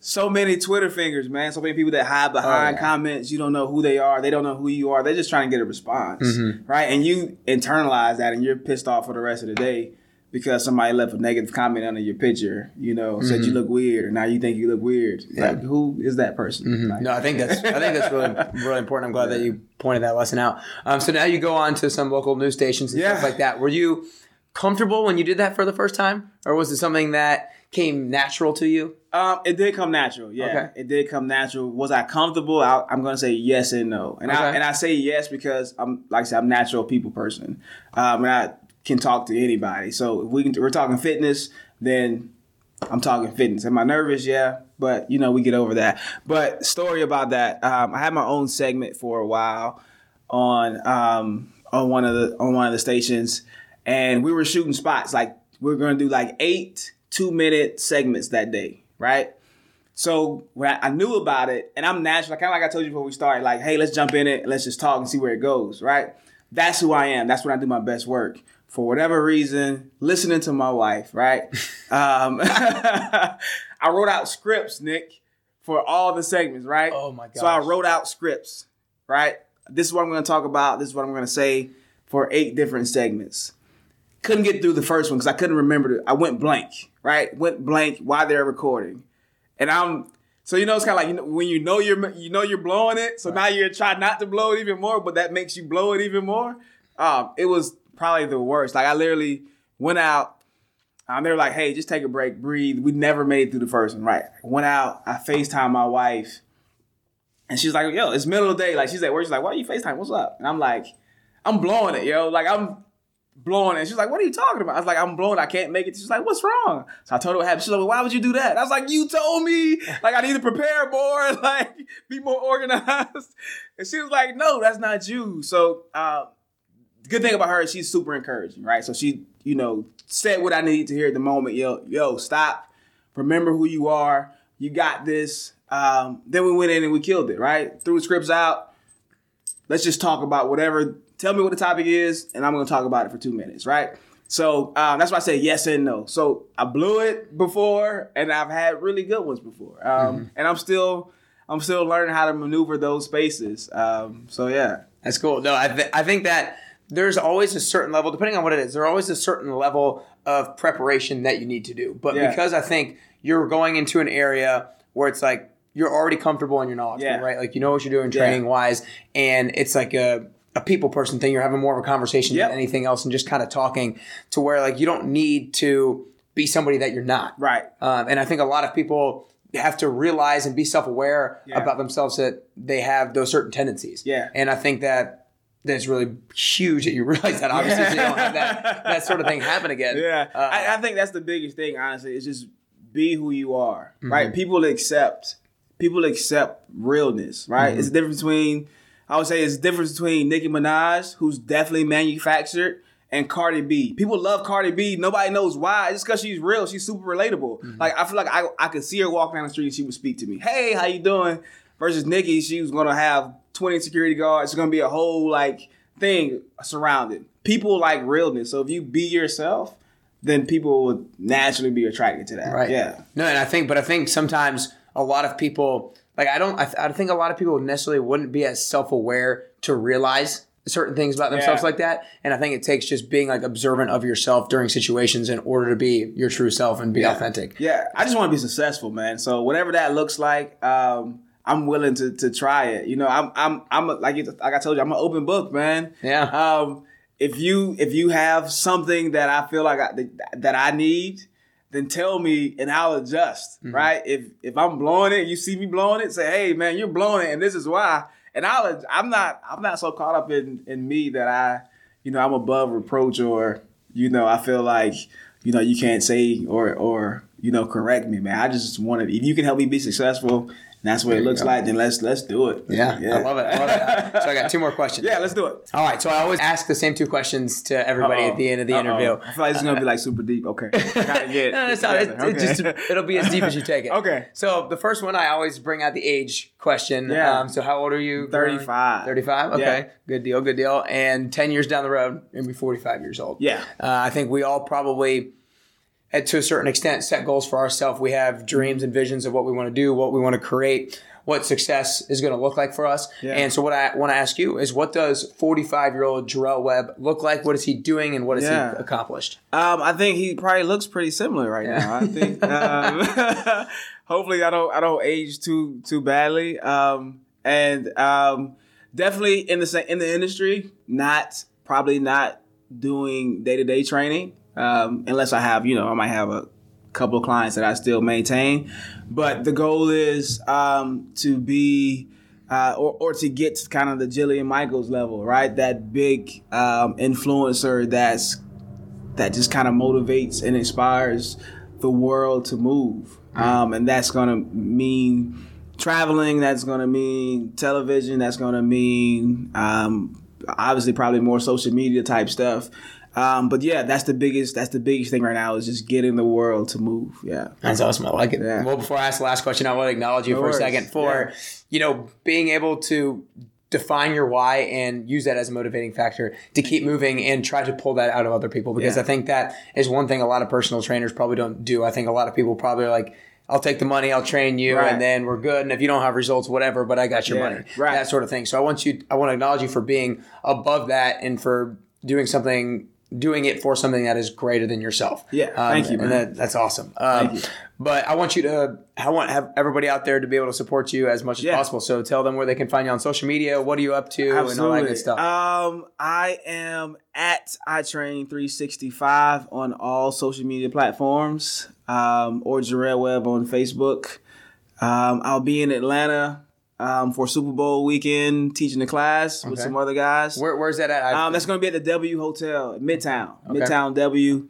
so many Twitter fingers, man. So many people that hide behind oh, yeah. comments. You don't know who they are. They don't know who you are. They're just trying to get a response. Mm-hmm. Right. And you internalize that and you're pissed off for the rest of the day, because somebody left a negative comment under your picture, you know, mm-hmm. said you look weird, and now you think you look weird. Yeah. Like, who is that person? Mm-hmm. Like, no, I think that's I think that's really really important. I'm glad yeah. that you pointed that lesson out. Um, so now you go on to some local news stations and yeah. stuff like that. Were you comfortable when you did that for the first time, or was it something that came natural to you? Um, it did come natural. Yeah, okay. It did come natural. Was I comfortable? I, I'm going to say yes and no, and okay. I and I say yes because I'm like I said, I'm a natural people person, um, and I. can talk to anybody. So if we can, we're talking fitness, then I'm talking fitness. Am I nervous? Yeah. But, you know, we get over that. But story about that, um, I had my own segment for a while on um, on one of the on one of the stations, and we were shooting spots. Like, we were going to do like eight two-minute segments that day, right? So when I, I knew about it, and I'm natural. Kind of like I told you before we started, like, hey, let's jump in it. Let's just talk and see where it goes, right? That's who I am. That's when I do my best work. For whatever reason, listening to my wife, right? Um, I wrote out scripts, Nick, for all the segments, right? Oh, my God. So I wrote out scripts, right? This is what I'm going to talk about. This is what I'm going to say for eight different segments. Couldn't get through the first one because I couldn't remember it. I went blank, right? Went blank while they're recording. And I'm... So, you know, it's kind of like, you know, when you know you're you know you're blowing it, so right. now you're trying not to blow it even more, but that makes you blow it even more. Um, it was... probably the worst. Like, I literally went out. Um, they were like, hey, just take a break, breathe. We never made it through the first one, right? Went out. I FaceTimed my wife. And she's like, yo, it's middle of the day. Like, she's at work. She's like, why are you FaceTime? What's up? And I'm like, I'm blowing it, yo. Like, I'm blowing it. She's like, what are you talking about? I was like, I'm blowing it. I can't make it. She's like, what's wrong? So I told her what happened. She's like, why would you do that? And I was like, you told me. Like, I need to prepare more. Like, be more organized. And she was like, no, that's not you. So, uh, the good thing about her is she's super encouraging, right? So she, you know, said what I needed to hear at the moment. Yo, yo, stop. Remember who you are. You got this. Um, then we went in and we killed it, right? Threw the scripts out. Let's just talk about whatever. Tell me what the topic is, and I'm going to talk about it for two minutes, right? So um, that's why I say yes and no. So I blew it before, and I've had really good ones before. Um, mm-hmm. And I'm still I'm still learning how to maneuver those spaces. Um, so, yeah. That's cool. No, I, th- I think that... there's always a certain level, depending on what it is, there's always a certain level of preparation that you need to do. But yeah. because I think you're going into an area where it's like you're already comfortable in your knowledge, yeah. right? Like you know what you're doing training-wise, yeah. and it's like a – a people person thing. You're having more of a conversation yep. than anything else and just kind of talking to where like you don't need to be somebody that you're not. Right. Um, and I think a lot of people have to realize and be self-aware yeah. about themselves that they have those certain tendencies. Yeah. And I think that that's really huge that you realize that obviously yeah. so you don't have that, that sort of thing happen again. Yeah. Uh, I, I think that's the biggest thing, honestly, is just be who you are, mm-hmm. right? People accept, people accept realness, right? Mm-hmm. It's the difference between I would say it's the difference between Nicki Minaj, who's definitely manufactured, and Cardi B. People love Cardi B. Nobody knows why. It's because she's real. She's super relatable. Mm-hmm. Like, I feel like I, I could see her walk down the street and she would speak to me. Hey, how you doing? Versus Nicki, she was going to have twenty security guards. It's going to be a whole, like, thing surrounded. People like realness. So if you be yourself, then people would naturally be attracted to that. Right. Yeah. No, and I think, but I think sometimes a lot of people... Like I don't, I, th- I think a lot of people necessarily wouldn't be as self-aware to realize certain things about themselves yeah. like that. And I think it takes just being like observant of yourself during situations in order to be your true self and be yeah. authentic. Yeah, I just want to be successful, man. So whatever that looks like, um, I'm willing to to try it. You know, I'm I'm I'm a, like like I told you, I'm an open book, man. Yeah. Um, if you if you have something that I feel like I, that I need. Then tell me and I'll adjust, mm-hmm. right? If if I'm blowing it, you see me blowing it, say, hey man, you're blowing it and this is why. And I'll I'm not I'm not so caught up in, in me that I, you know, I'm above reproach or, you know, I feel like, you know, you can't say or or, you know, correct me, man. I just want to, if you can help me be successful and that's what there it looks go. like, then let's let's do it. Yeah, yeah. I love it. I love it. So I got two more questions. Yeah, let's do it. All right. So I always ask the same two questions to everybody Uh-oh. at the end of the Uh-oh. interview. I feel like it's gonna be like super deep. Okay. Gotta get no, no, it's not. It, okay. it just, it'll be as deep as you take it. Okay. So the first one, I always bring out the age question. Yeah. Um, so how old are you? Thirty-five. Thirty-five. Okay. Yeah. Good deal. Good deal. And ten years down the road, you'll be forty-five years old. Yeah. Uh, I think we all probably. And to a certain extent, set goals for ourselves. We have dreams and visions of what we want to do, what we want to create, what success is going to look like for us. Yeah. And so what I want to ask you is, what does forty-five-year-old Jarrell Webb look like? What is he doing and what has yeah. he accomplished? Um, I think he probably looks pretty similar right yeah. now. I think um, hopefully I don't I don't age too too badly. Um, and um, definitely in the in the industry, not probably not doing day-to-day training. Um, unless I have, you know, I might have a couple of clients that I still maintain, but the goal is um, to be uh, or, or to get to kind of the Jillian Michaels level, right? That big um, influencer that's that just kind of motivates and inspires the world to move, um, and that's gonna mean traveling. That's gonna mean television. That's gonna mean um, obviously probably more social media type stuff. Um, but yeah, that's the biggest. That's the biggest thing right now is just getting the world to move. Yeah, that's awesome. I like it. Yeah. Well, before I ask the last question, I want to acknowledge you no for worries. a second for, yeah. you know, being able to define your why and use that as a motivating factor to keep moving and try to pull that out of other people because yeah. I think that is one thing a lot of personal trainers probably don't do. I think a lot of people probably are like, I'll take the money, I'll train you, right. and then we're good. And if you don't have results, whatever, but I got your yeah. money, right. that sort of thing. So I want you. I want to acknowledge you for being above that and for doing something. Doing it for something that is greater than yourself. Yeah, um, thank you, man. And that, that's awesome. Um, thank you. But I want you to, I want to have everybody out there to be able to support you as much as yeah. possible. So tell them where they can find you on social media. What are you up to Absolutely. and all that good stuff? Um, I am at I Train three sixty-five on all social media platforms um, or Jarrell Webb on Facebook. Um, I'll be in Atlanta. Um, for Super Bowl weekend, teaching a class okay. with some other guys. Where, where's that at? Um, that's going to be at the W Hotel, Midtown, okay. Midtown W.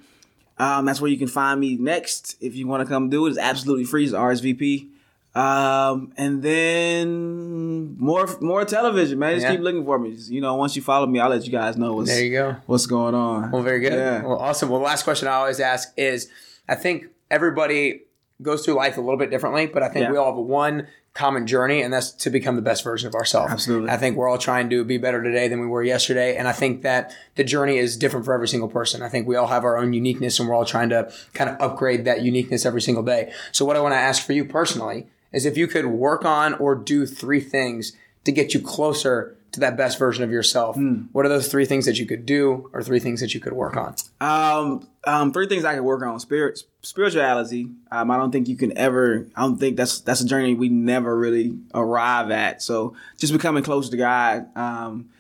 Um, that's where you can find me next if you want to come do it. It's absolutely free. It's R S V P. Um, and then more more television, man. Just yeah. keep looking for me. Just, you know, once you follow me, I'll let you guys know what's, there you go. what's going on. Well, very good. Yeah. Well, awesome. Well, the last question I always ask is, I think everybody goes through life a little bit differently, but I think yeah. we all have one common journey, and that's to become the best version of ourselves. Absolutely. I think we're all trying to be better today than we were yesterday, and I think that the journey is different for every single person. I think we all have our own uniqueness, and we're all trying to kind of upgrade that uniqueness every single day. So what I want to ask for you personally is if you could work on or do three things to get you closer to that best version of yourself, mm. what are those three things that you could do or three things that you could work on? Um, um, three things I could work on. Spirit, spirituality. Um, I don't think you can ever, I don't think that's that's a journey we never really arrive at. So just becoming closer to God. Um,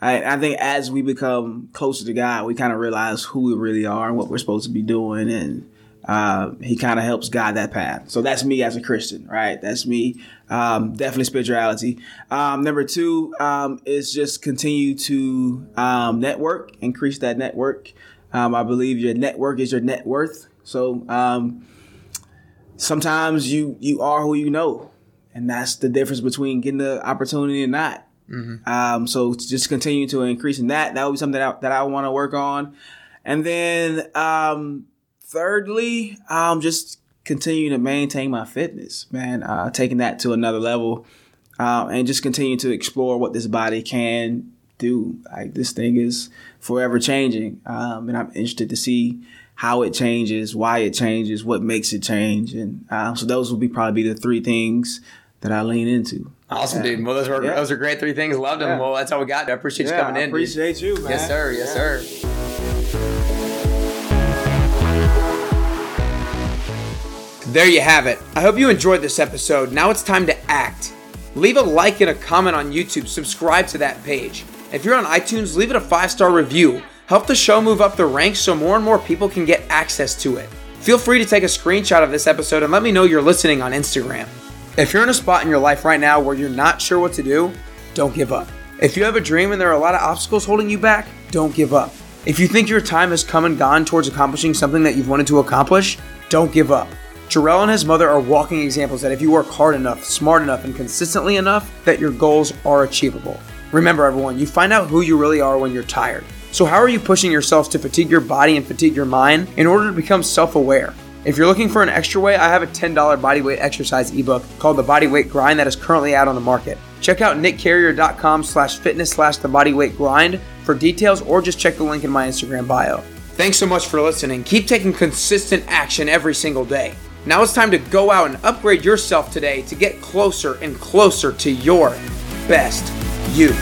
I, I think as we become closer to God, we kind of realize who we really are and what we're supposed to be doing. And uh, he kind of helps guide that path. So that's me as a Christian, right? That's me. Um, definitely spirituality. Um, number two um, is just continue to um, network, increase that network. Um, I believe your network is your net worth. So um, sometimes you, you are who you know, and that's the difference between getting the opportunity and not. Mm-hmm. Um, so just continue to increase in that. That would be something that I, that I want to work on. And then um, thirdly, um, just continue to maintain my fitness, man, uh, taking that to another level uh, and just continue to explore what this body can do. Like, this thing is forever changing, um, and I'm interested to see how it changes, why it changes, what makes it change. And uh, so those will be probably the three things that I lean into. Awesome, yeah. dude. Well, those are yeah. those are great three things. Loved them. Yeah. Well, that's all we got. I appreciate yeah, you coming I in. Appreciate dude. you, man. Yes, sir. Yes, yeah. sir. There you have it. I hope you enjoyed this episode. Now it's time to act. Leave a like and a comment on YouTube. Subscribe to that page. If you're on iTunes, leave it a five-star review. Help the show move up the ranks so more and more people can get access to it. Feel free to take a screenshot of this episode and let me know you're listening on Instagram. If you're in a spot in your life right now where you're not sure what to do, don't give up. If you have a dream and there are a lot of obstacles holding you back, don't give up. If you think your time has come and gone towards accomplishing something that you've wanted to accomplish, don't give up. Jarrell and his mother are walking examples that if you work hard enough, smart enough, and consistently enough, that your goals are achievable. Remember everyone, you find out who you really are when you're tired. So how are you pushing yourself to fatigue your body and fatigue your mind in order to become self-aware? If you're looking for an extra way, I have a ten dollars bodyweight exercise ebook called The Bodyweight Grind that is currently out on the market. Check out nickcarrier.com slash fitness slash the bodyweight grind for details, or just check the link in my Instagram bio. Thanks so much for listening. Keep taking consistent action every single day. Now it's time to go out and upgrade yourself today to get closer and closer to your best you.